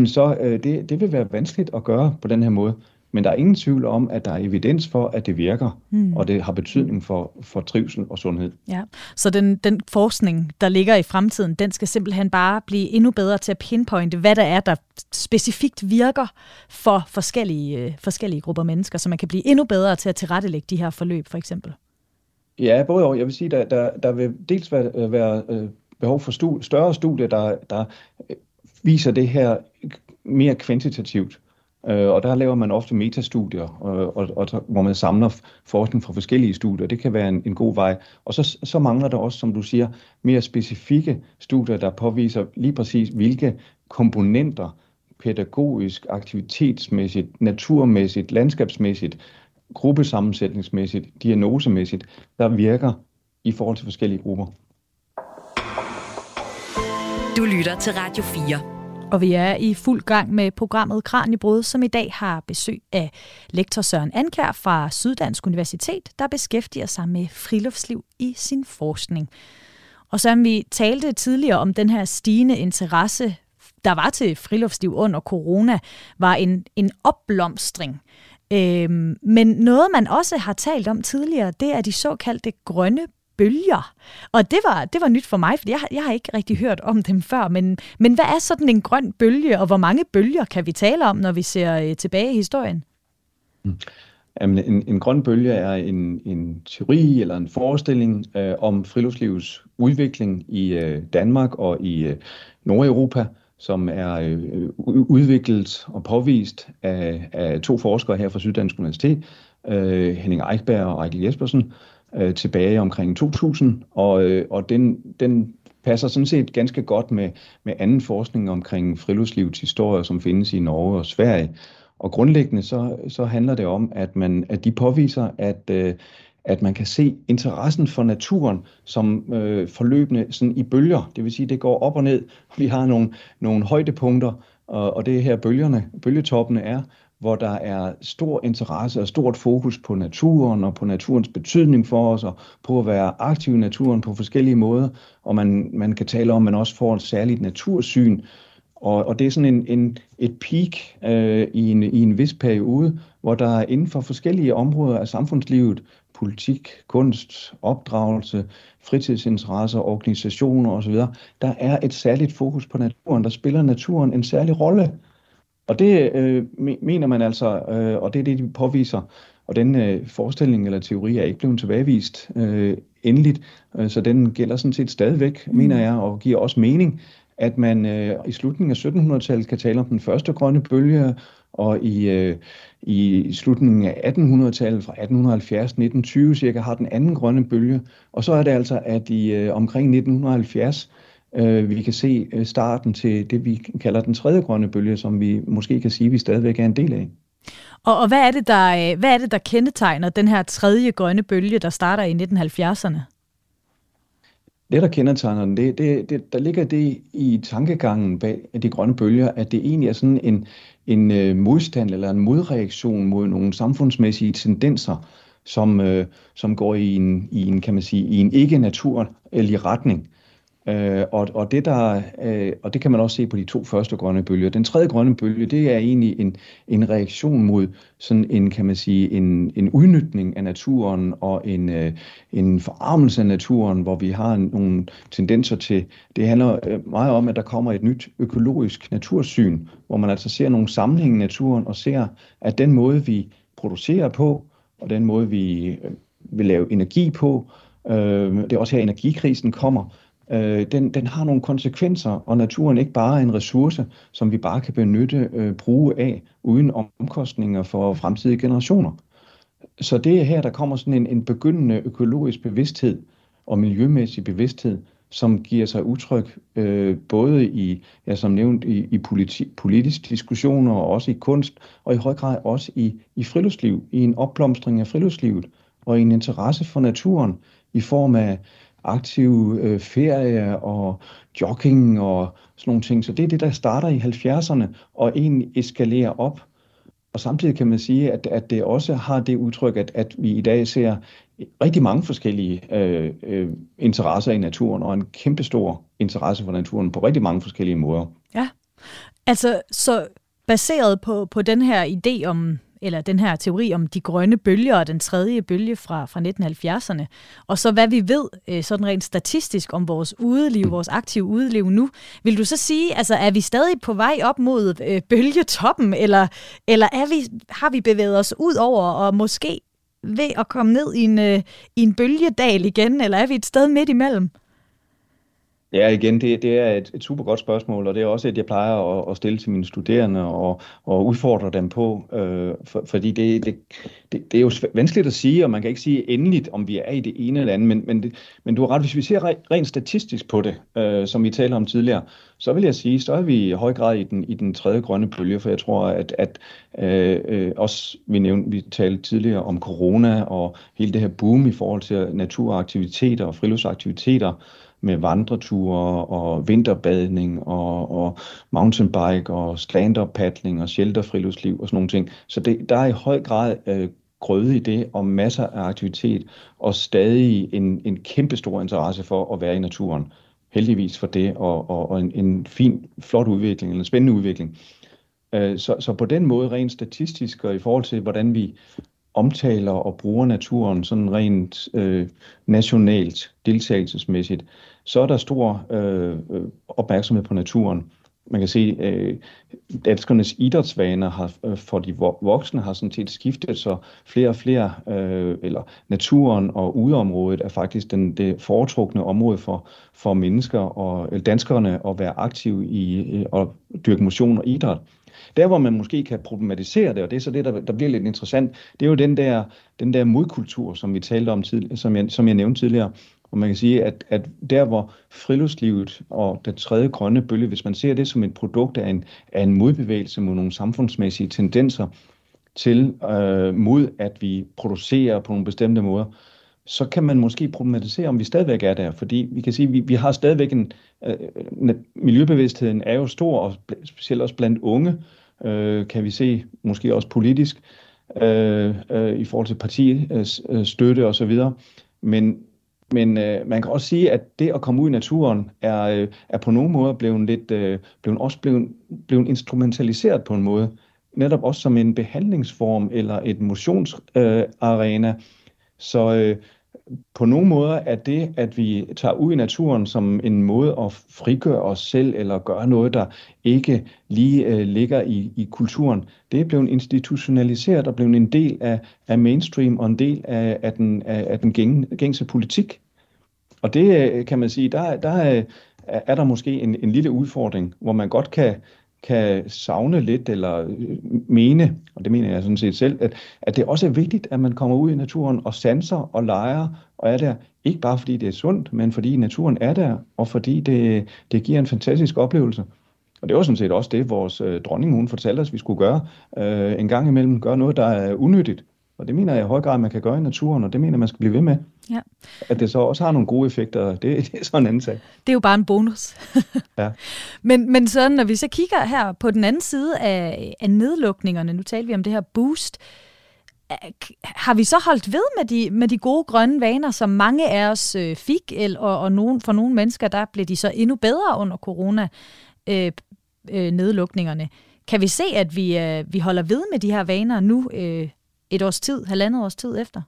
så øh, det, det vil være vanskeligt at gøre på den her måde. Men der er ingen tvivl om, at der er evidens for, at det virker, mm. og det har betydning for, for trivsel og sundhed. Ja, så den, den forskning, der ligger i fremtiden, den skal simpelthen bare blive endnu bedre til at pinpointe, hvad der er, der specifikt virker for forskellige, forskellige grupper mennesker, så man kan blive endnu bedre til at tilrettelægge de her forløb, for eksempel. Ja, både og. Jeg vil sige, der, der, der vil dels være, være behov for studie, større studier, der, der viser det her mere kvantitativt. Og der laver man ofte metastudier, og, og, og, hvor man samler forskning fra forskellige studier. Det kan være en, en god vej. Og så, så mangler der også, som du siger, mere specifikke studier, der påviser lige præcis, hvilke komponenter pædagogisk, aktivitetsmæssigt, naturmæssigt, landskabsmæssigt, gruppesammensætningsmæssigt, diagnosemæssigt, der virker i forhold til forskellige grupper. Du lytter til Radio fire. Og vi er i fuld gang med programmet Kraniebrud, som i dag har besøg af lektor Søren Andkjær fra Syddansk Universitet, der beskæftiger sig med friluftsliv i sin forskning. Og som vi talte tidligere om den her stigende interesse, der var til friluftsliv under corona, var en, en opblomstring. Øhm, men noget, man også har talt om tidligere, det er de såkaldte grønne bølger. Og det var, det var nyt for mig, for jeg, jeg har ikke rigtig hørt om dem før, men, men hvad er sådan en grøn bølge, og hvor mange bølger kan vi tale om, når vi ser tilbage i historien? Jamen, en, en grøn bølge er en, en teori eller en forestilling øh, om friluftslivets udvikling i øh, Danmark og i øh, Nordeuropa, som er øh, udviklet og påvist af, af to forskere her fra Syddansk Universitet, øh, Henning Eichberg og Eichel Jespersen, tilbage omkring to tusind, og, og den, den passer sådan set ganske godt med, med anden forskning omkring friluftslivets historie, som findes i Norge og Sverige. Og grundlæggende så, så handler det om, at, man, at de påviser, at, at man kan se interessen for naturen som øh, forløbende sådan i bølger. Det vil sige, at det går op og ned. Vi har nogle, nogle højdepunkter, og, og det her bølgerne, bølgetoppene er, hvor der er stor interesse og stort fokus på naturen og på naturens betydning for os, og på at være aktiv i naturen på forskellige måder. Og man, man kan tale om, at man også får et særligt natursyn. Og, og det er sådan en, en, et peak øh, i, en, i en vis periode, hvor der inden for forskellige områder af samfundslivet, politik, kunst, opdragelse, fritidsinteresser, organisationer osv., der er et særligt fokus på naturen. Der spiller naturen en særlig rolle. Og det øh, mener man altså, øh, og det er det, de påviser. Og den øh, forestilling eller teori er ikke blevet tilbagevist øh, endeligt, øh, så den gælder sådan set stadigvæk, mm. mener jeg, og giver også mening, at man øh, i slutningen af sytten hundrede-tallet kan tale om den første grønne bølge, og i, øh, i slutningen af atten hundrede-tallet, fra atten halvfjerds til nitten tyve cirka, har den anden grønne bølge. Og så er det altså, at i øh, omkring nitten halvfjerds, vi kan se starten til det, vi kalder den tredje grønne bølge, som vi måske kan sige, vi stadigvæk er en del af. Og, og hvad, er det, der, hvad er det, der kendetegner den her tredje grønne bølge, der starter i nitten halvfjerdserne? Det, der kendetegner den, det, det, det, der ligger det i tankegangen bag de grønne bølger, at det egentlig er sådan en, en modstand eller en modreaktion mod nogle samfundsmæssige tendenser, som, som går i en, i en, kan man sige, i en ikke-naturlig retning. Øh, og, og, det der, øh, og det kan man også se på de to første grønne bølger. Den tredje grønne bølge, det er egentlig en, en reaktion mod sådan en, kan man sige, en, en udnytning af naturen og en, øh, en forarmelse af naturen, hvor vi har en, nogle tendenser til. Det handler øh, meget om, at der kommer et nyt økologisk natursyn, hvor man altså ser nogle sammenhæng i naturen og ser, at den måde, vi producerer på, og den måde, vi øh, vil lave energi på, øh, det er også her, energikrisen kommer. Øh, den, den har nogle konsekvenser, og naturen ikke bare er en ressource, som vi bare kan benytte, øh, bruge af, uden omkostninger for fremtidige generationer. Så det er her, der kommer sådan en, en begyndende økologisk bevidsthed og miljømæssig bevidsthed, som giver sig udtryk øh, både i, ja, som nævnt, i, i politi- politiske diskussioner, og også i kunst, og i høj grad også i, i friluftsliv, i en opblomstring af friluftslivet, og i en interesse for naturen i form af aktiv øh, ferie og jogging og sådan nogle ting. Så det er det, der starter i halvfjerdserne og egentlig eskalerer op. Og samtidig kan man sige, at, at det også har det udtryk, at, at vi i dag ser rigtig mange forskellige øh, øh, interesser i naturen, og en kæmpestor interesse for naturen på rigtig mange forskellige måder. Ja, altså så baseret på, på den her idé om, eller den her teori om de grønne bølger og den tredje bølge fra, fra nitten halvfjerdserne. Og så hvad vi ved, sådan rent statistisk, om vores udeliv, vores aktive udeliv nu. Vil du så sige, altså er vi stadig på vej op mod øh, bølgetoppen, eller, eller er vi, har vi bevæget os ud over og måske ved at komme ned i en, øh, i en bølgedal igen, eller er vi et sted midt imellem? Ja, igen, det, det er et, et super godt spørgsmål, og det er også et, jeg plejer at, at stille til mine studerende og, og udfordre dem på, øh, for, fordi det, det, det, det er jo vanskeligt at sige, og man kan ikke sige endeligt, om vi er i det ene eller andet, men, men, det, men du har ret, hvis vi ser rent statistisk på det, øh, som vi talte om tidligere, så vil jeg sige, så er vi i høj grad i den, i den tredje grønne bølge, for jeg tror, at, at øh, også, vi nævnte, vi talte tidligere om corona og hele det her boom i forhold til naturaktiviteter og friluftsaktiviteter, med vandreture og vinterbadning og, og mountainbike og stand-up-paddling og shelterfriluftsliv og sådan nogle ting. Så det, der er i høj grad øh, grøde i det og masser af aktivitet og stadig en, en kæmpestor interesse for at være i naturen. Heldigvis for det og, og, og en, en fin, flot udvikling eller en spændende udvikling. Øh, så, så på den måde rent statistisk og i forhold til, hvordan vi omtaler og bruger naturen sådan rent øh, nationalt, deltagelsesmæssigt, så er der stor øh, opmærksomhed på naturen. Man kan se, at øh, danskernes idrætsvaner har, for de voksne har sådan set skiftet, så flere og flere, øh, eller naturen og udeområdet er faktisk den, det foretrukne område for, for mennesker og danskerne at være aktive i og dyrke motion og idræt. Der, hvor man måske kan problematisere det, og det er så det, der, der bliver lidt interessant, det er jo den der, den der modkultur, som vi talte om tidligere, som jeg, som jeg nævnte tidligere. Og man kan sige, at, at der, hvor friluftslivet og den tredje grønne bølge, hvis man ser det som et produkt af en, af en modbevægelse mod nogle samfundsmæssige tendenser til øh, mod, at vi producerer på nogle bestemte måder, så kan man måske problematisere, om vi stadigvæk er der. Fordi vi kan sige, at vi, vi har stadigvæk en... Øh, miljøbevidstheden er jo stor, og specielt også blandt unge, øh, kan vi se, måske også politisk, øh, øh, i forhold til partistøtte øh, osv. Men, men øh, man kan også sige, at det at komme ud i naturen, er, øh, er på nogle måder blevet lidt, øh, blevet også blevet, blevet instrumentaliseret på en måde. Netop også som en behandlingsform, eller et motionsarena, øh, Så øh, på nogle måder er det, at vi tager ud i naturen som en måde at frigøre os selv, eller gøre noget, der ikke lige øh, ligger i, i kulturen, det er blevet institutionaliseret og blevet en del af, af mainstream og en del af, af den, af, af den gæng, gængse politik. Og det øh, kan man sige, der, der øh, er der måske en, en lille udfordring, hvor man godt kan... kan savne lidt eller mene, og det mener jeg sådan set selv, at, at det også er vigtigt, at man kommer ud i naturen og sanser og leger og er der. Ikke bare fordi det er sundt, men fordi naturen er der, og fordi det, det giver en fantastisk oplevelse. Og det var sådan set også det, vores øh, dronning, hun fortalte os, vi skulle gøre øh, en gang imellem, gøre noget, der er unyttigt. Og det mener jeg i høj grad, man kan gøre i naturen, og det mener man skal blive ved med. Ja. At det så også har nogle gode effekter, det, det er sådan en anden sag. Det er jo bare en bonus. Ja. Men, men sådan, når vi så kigger her på den anden side af, af nedlukningerne, nu taler vi om det her boost, har vi så holdt ved med de, med de gode grønne vaner, som mange af os øh, fik, eller, og, og nogen, for nogle mennesker, der blev de så endnu bedre under corona-nedlukningerne. Øh, øh, kan vi se, at vi, øh, vi holder ved med de her vaner nu, øh, et års tid, halvandet års tid efter?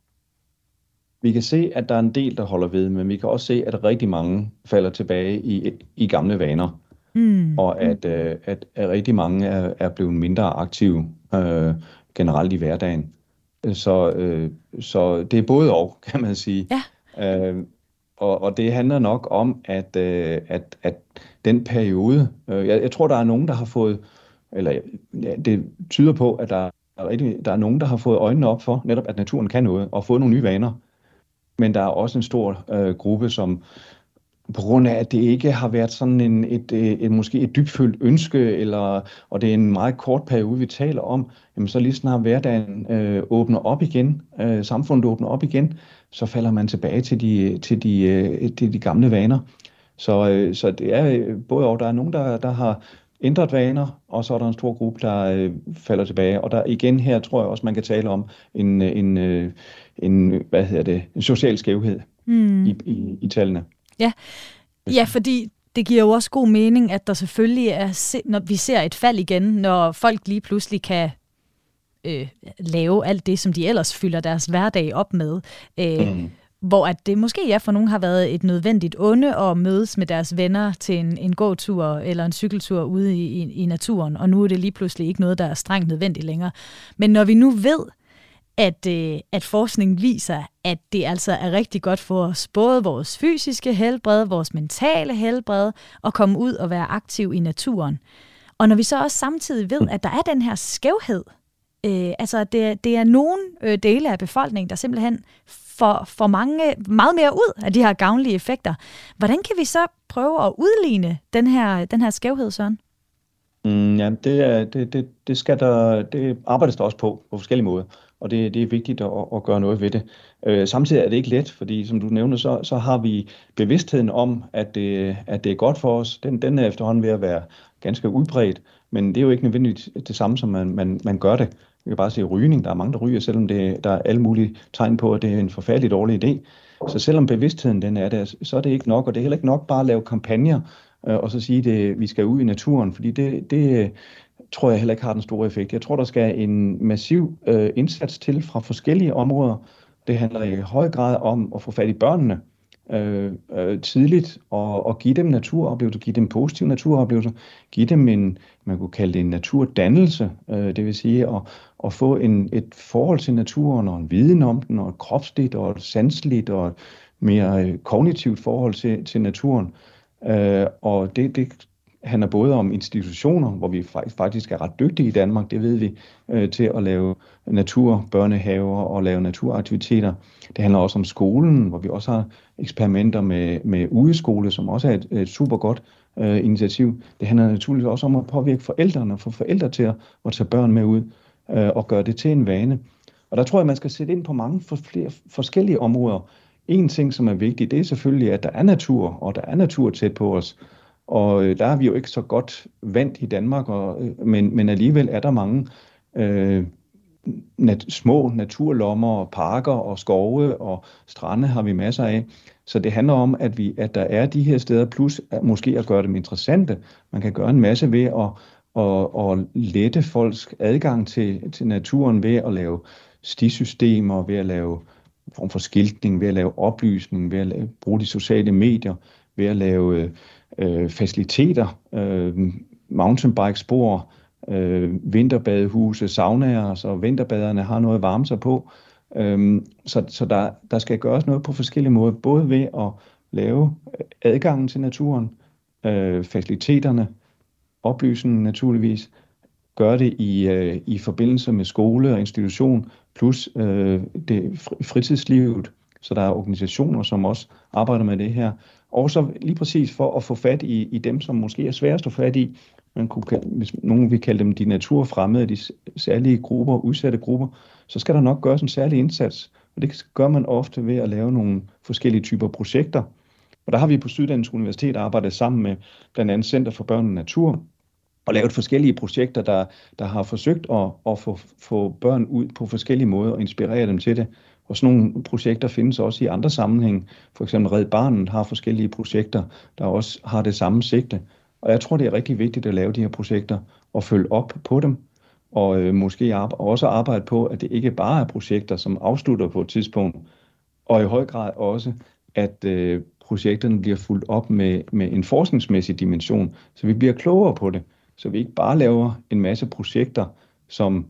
Vi kan se, at der er en del, der holder ved, men vi kan også se, at rigtig mange falder tilbage i, i gamle vaner. Mm. Og at, øh, at, at rigtig mange er, er blevet mindre aktive øh, generelt i hverdagen. Så, øh, så det er både og, kan man sige. Ja. Øh, og, og det handler nok om, at, øh, at, at den periode... Øh, jeg, jeg tror, der er nogen, der har fået... Eller ja, det tyder på, at der Der er nogen, der har fået øjnene op for netop, at naturen kan noget, og fået nogle nye vaner. Men der er også en stor øh, gruppe, som på grund af, at det ikke har været sådan en, et, et, et, måske et dybfølt ønske, eller, og det er en meget kort periode, vi taler om, jamen så lige snart hverdagen øh, åbner op igen, øh, samfundet åbner op igen, så falder man tilbage til de, til de, øh, til de gamle vaner. Så, øh, så det er både og, der er nogen, der, der har... ændret vaner, og så er der en stor gruppe, der øh, falder tilbage. Og der igen her, tror jeg også, man kan tale om en, en, en, hvad hedder det, en social skævhed mm. i, i, i tallene. Ja. ja, fordi det giver jo også god mening, at der selvfølgelig er, når vi ser et fald igen, når folk lige pludselig kan øh, lave alt det, som de ellers fylder deres hverdag op med. Øh, mm. Hvor at det måske ja, for nogen har været et nødvendigt onde at mødes med deres venner til en, en gåtur eller en cykeltur ude i, i, i naturen, og nu er det lige pludselig ikke noget, der er strengt nødvendigt længere. Men når vi nu ved, at, øh, at forskningen viser, at det altså er rigtig godt for os, både vores fysiske helbred, vores mentale helbred, at komme ud og være aktiv i naturen. Og når vi så også samtidig ved, at der er den her skævhed, øh, altså det, det er nogle øh, dele af befolkningen, der simpelthen får, får mange, meget mere ud af de her gavnlige effekter. Hvordan kan vi så prøve at udligne den her, den her skævhed, Søren? Mm, ja, det, det, det, det, skal der, det arbejdes der også på, på forskellige måder, og det, det er vigtigt at, at gøre noget ved det. Øh, samtidig er det ikke let, fordi som du nævner, så, så har vi bevidstheden om, at det, at det er godt for os. Den, den er efterhånden ved at være ganske udbredt, men det er jo ikke nødvendigt det samme, som man, man, man gør det. Vi kan bare se rygning. Der er mange, der ryger, selvom det, der er alle mulige tegn på, at det er en forfærdelig dårlig idé. Så selvom bevidstheden den er der, så er det ikke nok, og det er heller ikke nok bare at lave kampagner, og så sige, at vi skal ud i naturen, fordi det, det tror jeg heller ikke har den store effekt. Jeg tror, der skal en massiv øh, indsats til fra forskellige områder. Det handler i høj grad om at få fat i børnene øh, øh, tidligt, og, og give dem naturoplevelser, give dem positive naturoplevelser, give dem en, man kunne kalde det en naturdannelse, øh, det vil sige at, at få en, et forhold til naturen, og en viden om den, og et kropsligt, og et sanseligt, og et mere kognitivt forhold til, til naturen. Uh, og det, det handler både om institutioner, hvor vi faktisk er ret dygtige i Danmark, det ved vi, uh, til at lave naturbørnehaver og lave naturaktiviteter. Det handler også om skolen, hvor vi også har eksperimenter med, med udeskole, som også er et, et super godt uh, initiativ. Det handler naturligvis også om at påvirke forældrene og få forældre til at, at tage børn med ud uh, og gøre det til en vane. Og der tror jeg, man skal sætte ind på mange for flere, forskellige områder. En ting, som er vigtig, det er selvfølgelig, at der er natur, og der er natur tæt på os. Og der er vi jo ikke så godt vant i Danmark, og, men, men alligevel er der mange øh, nat, små naturlommer, og parker, og skove, og strande har vi masser af. Så det handler om, at, vi, at der er de her steder, plus at måske at gøre dem interessante. Man kan gøre en masse ved at, at, at lette folks adgang til, til naturen ved at lave stisystemer, ved at lave form for skiltning, ved at lave oplysning, ved at lave, bruge de sociale medier, ved at lave øh, faciliteter, øh, mountainbikespor, øh, vinterbadehuse, saunaer, så vinterbaderne har noget at varme sig på. Øh, så så der, der skal gøres noget på forskellige måder, både ved at lave adgangen til naturen, øh, faciliteterne, oplysningen naturligvis, gøre det i, øh, i forbindelse med skole og institution, plus øh, det fritidslivet, så der er organisationer, som også arbejder med det her. Og så lige præcis for at få fat i, i dem, som måske er sværest at få fat i, man kunne, hvis nogen vil kalde dem de naturfremmede, de særlige grupper, udsatte grupper, så skal der nok gøres en særlig indsats. Og det gør man ofte ved at lave nogle forskellige typer projekter. Og der har vi på Syddansk Universitet arbejdet sammen med blandt andet Center for Børn og Natur, og lavet forskellige projekter, der, der har forsøgt at, at få, få børn ud på forskellige måder og inspirere dem til det. Og sådan nogle projekter findes også i andre sammenhæng. For eksempel Red Barnet har forskellige projekter, der også har det samme sigte. Og jeg tror, det er rigtig vigtigt at lave de her projekter og følge op på dem. Og øh, måske arbejde, også arbejde på, at det ikke bare er projekter, som afslutter på et tidspunkt. Og i høj grad også, at øh, projekterne bliver fulgt op med, med en forskningsmæssig dimension, så vi bliver klogere på det. Så vi ikke bare laver en masse projekter, som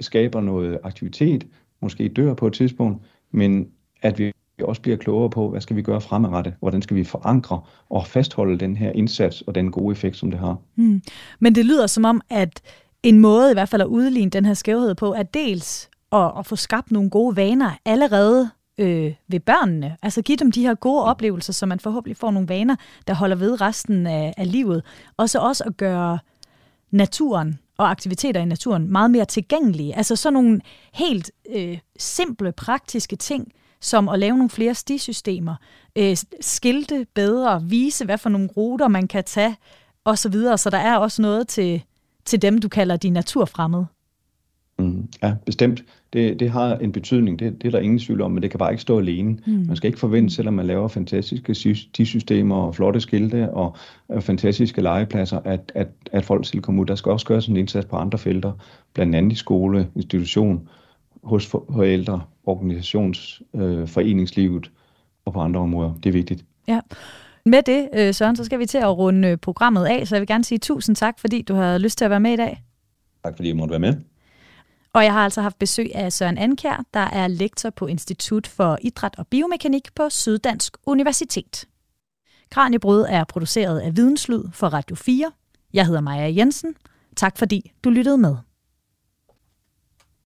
skaber noget aktivitet, måske dør på et tidspunkt, men at vi også bliver klogere på, hvad skal vi gøre fremadrettet, hvordan skal vi forankre og fastholde den her indsats og den gode effekt, som det har. Hmm. Men det lyder som om, at en måde i hvert fald at udligne den her skævhed på, er dels at, at få skabt nogle gode vaner allerede øh, ved børnene. Altså give dem de her gode oplevelser, så man forhåbentlig får nogle vaner, der holder ved resten af, af livet. Og så også at gøre naturen og aktiviteter i naturen meget mere tilgængelige. Altså sådan nogle helt øh, simple, praktiske ting, som at lave nogle flere stisystemer, øh, skilte bedre, vise hvad for nogle ruter man kan tage, osv. Så der er også noget til, til dem, du kalder de naturfremmede. Mm, ja, bestemt. Det, det har en betydning, det, det er der ingen tvivl om, men det kan bare ikke stå alene. Mm. Man skal ikke forvente, selvom man laver fantastiske stisystemer og flotte skilte og, og fantastiske legepladser, at, at, at folk skal komme ud. Der skal også gøres en indsats på andre felter, blandt andet i skole, institution, hos forældre, organisations, øh, foreningslivet og på andre områder. Det er vigtigt. Ja. Med det, Søren, så skal vi til at runde programmet af, så jeg vil gerne sige tusind tak, fordi du havde lyst til at være med i dag. Tak fordi jeg måtte være med. Og jeg har altså haft besøg af Søren Andkjær, der er lektor på Institut for Idræt og Biomekanik på Syddansk Universitet. Kraniebrud er produceret af Videnslyd for Radio fire. Jeg hedder Maja Jensen. Tak fordi du lyttede med.